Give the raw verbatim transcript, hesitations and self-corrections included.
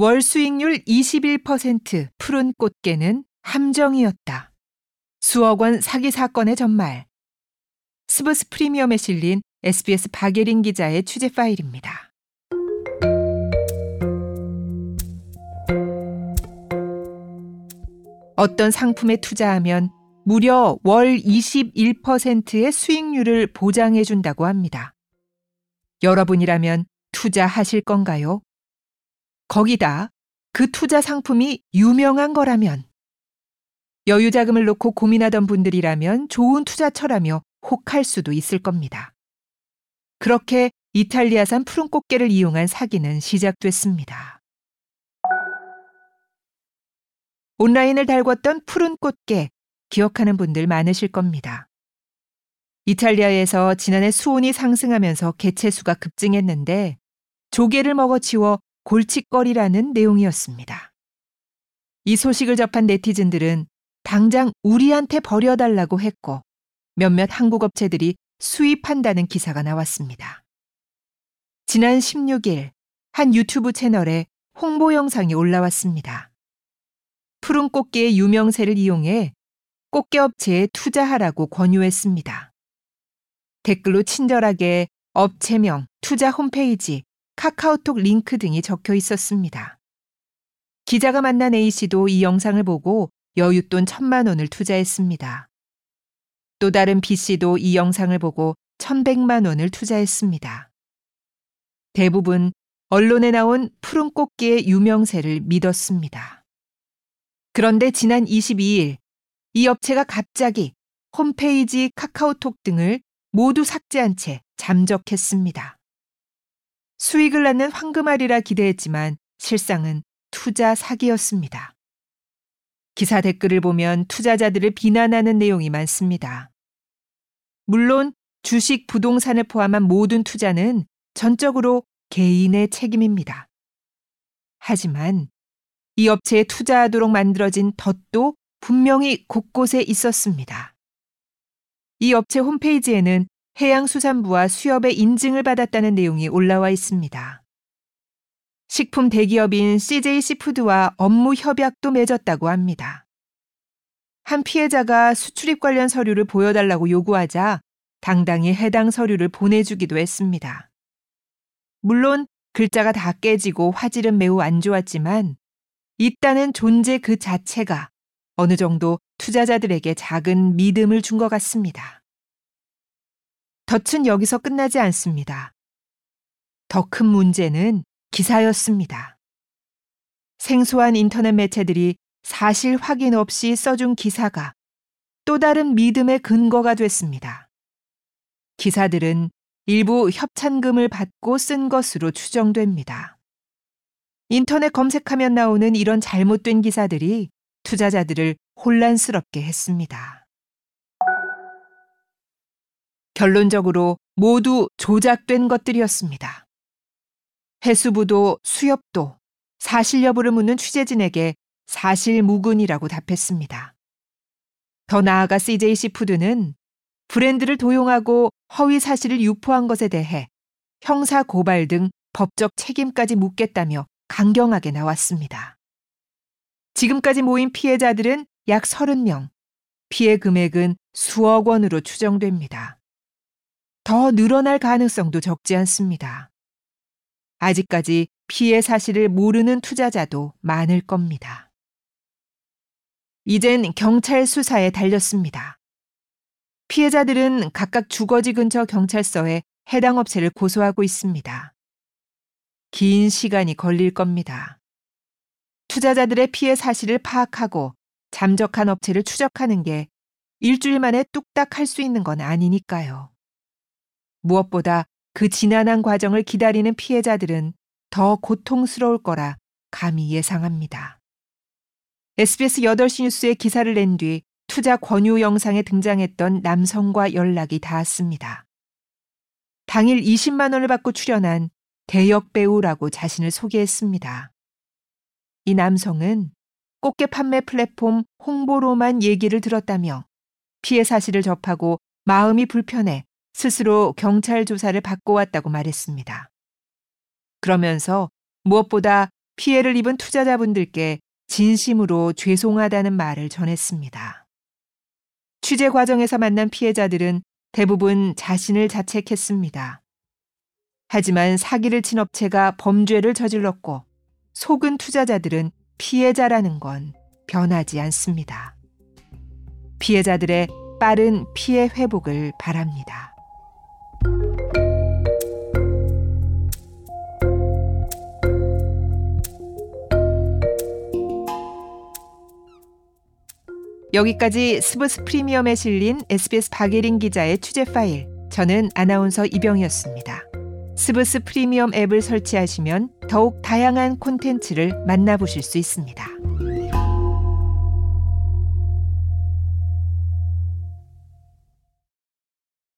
월 수익률 이십일 퍼센트 푸른꽃게는 함정이었다. 수억 원 사기 사건의 전말. 스브스 프리미엄에 실린 에스비에스 박예린 기자의 취재 파일입니다. 어떤 상품에 투자하면 무려 월 이십일 퍼센트의 수익률을 보장해준다고 합니다. 여러분이라면 투자하실 건가요? 거기다 그 투자 상품이 유명한 거라면, 여유 자금을 놓고 고민하던 분들이라면 좋은 투자처라며 혹할 수도 있을 겁니다. 그렇게 이탈리아산 푸른꽃게를 이용한 사기는 시작됐습니다. 온라인을 달궜던 푸른꽃게, 기억하는 분들 많으실 겁니다. 이탈리아에서 지난해 수온이 상승하면서 개체수가 급증했는데 조개를 먹어치워 골칫거리라는 내용이었습니다. 이 소식을 접한 네티즌들은 당장 우리한테 버려달라고 했고, 몇몇 한국 업체들이 수입한다는 기사가 나왔습니다. 지난 십육 일 한 유튜브 채널에 홍보 영상이 올라왔습니다. 푸른 꽃게의 유명세를 이용해 꽃게 업체에 투자하라고 권유했습니다. 댓글로 친절하게 업체명, 투자 홈페이지, 카카오톡 링크 등이 적혀 있었습니다. 기자가 만난 A씨도 이 영상을 보고 여윳돈 천만 원을 투자했습니다. 또 다른 B씨도 이 영상을 보고 천백만 원을 투자했습니다. 대부분 언론에 나온 푸른 꽃게의 유명세를 믿었습니다. 그런데 지난 이십이 일 이 업체가 갑자기 홈페이지, 카카오톡 등을 모두 삭제한 채 잠적했습니다. 수익을 낳는 황금알이라 기대했지만 실상은 투자 사기였습니다. 기사 댓글을 보면 투자자들을 비난하는 내용이 많습니다. 물론 주식, 부동산을 포함한 모든 투자는 전적으로 개인의 책임입니다. 하지만 이 업체에 투자하도록 만들어진 덫도 분명히 곳곳에 있었습니다. 이 업체 홈페이지에는 해양수산부와 수협의 인증을 받았다는 내용이 올라와 있습니다. 식품 대기업인 씨제이씨푸드와 업무 협약도 맺었다고 합니다. 한 피해자가 수출입 관련 서류를 보여달라고 요구하자 당당히 해당 서류를 보내주기도 했습니다. 물론 글자가 다 깨지고 화질은 매우 안 좋았지만 있다는 존재 그 자체가 어느 정도 투자자들에게 작은 믿음을 준 것 같습니다. 덫은 여기서 끝나지 않습니다. 더 큰 문제는 기사였습니다. 생소한 인터넷 매체들이 사실 확인 없이 써준 기사가 또 다른 믿음의 근거가 됐습니다. 기사들은 일부 협찬금을 받고 쓴 것으로 추정됩니다. 인터넷 검색하면 나오는 이런 잘못된 기사들이 투자자들을 혼란스럽게 했습니다. 결론적으로 모두 조작된 것들이었습니다. 해수부도 수협도 사실 여부를 묻는 취재진에게 사실무근이라고 답했습니다. 더 나아가 씨제이씨푸드는 브랜드를 도용하고 허위 사실을 유포한 것에 대해 형사고발 등 법적 책임까지 묻겠다며 강경하게 나왔습니다. 지금까지 모인 피해자들은 약 삼십 명, 피해 금액은 수억 원으로 추정됩니다. 더 늘어날 가능성도 적지 않습니다. 아직까지 피해 사실을 모르는 투자자도 많을 겁니다. 이젠 경찰 수사에 달렸습니다. 피해자들은 각각 주거지 근처 경찰서에 해당 업체를 고소하고 있습니다. 긴 시간이 걸릴 겁니다. 투자자들의 피해 사실을 파악하고 잠적한 업체를 추적하는 게 일주일 만에 뚝딱 할 수 있는 건 아니니까요. 무엇보다 그 지난한 과정을 기다리는 피해자들은 더 고통스러울 거라 감히 예상합니다. 에스비에스 여덟 시 뉴스에 기사를 낸 뒤 투자 권유 영상에 등장했던 남성과 연락이 닿았습니다. 당일 이십만 원을 받고 출연한 대역 배우라고 자신을 소개했습니다. 이 남성은 꽃게 판매 플랫폼 홍보로만 얘기를 들었다며 피해 사실을 접하고 마음이 불편해 스스로 경찰 조사를 받고 왔다고 말했습니다. 그러면서 무엇보다 피해를 입은 투자자분들께 진심으로 죄송하다는 말을 전했습니다. 취재 과정에서 만난 피해자들은 대부분 자신을 자책했습니다. 하지만 사기를 친 업체가 범죄를 저질렀고 속은 투자자들은 피해자라는 건 변하지 않습니다. 피해자들의 빠른 피해 회복을 바랍니다. 여기까지 에스비에스 프리미엄에 실린 에스비에스 박예린 기자의 취재 파일. 저는 아나운서 이병이었습니다. 에스비에스 프리미엄 앱을 설치하시면 더욱 다양한 콘텐츠를 만나보실 수 있습니다.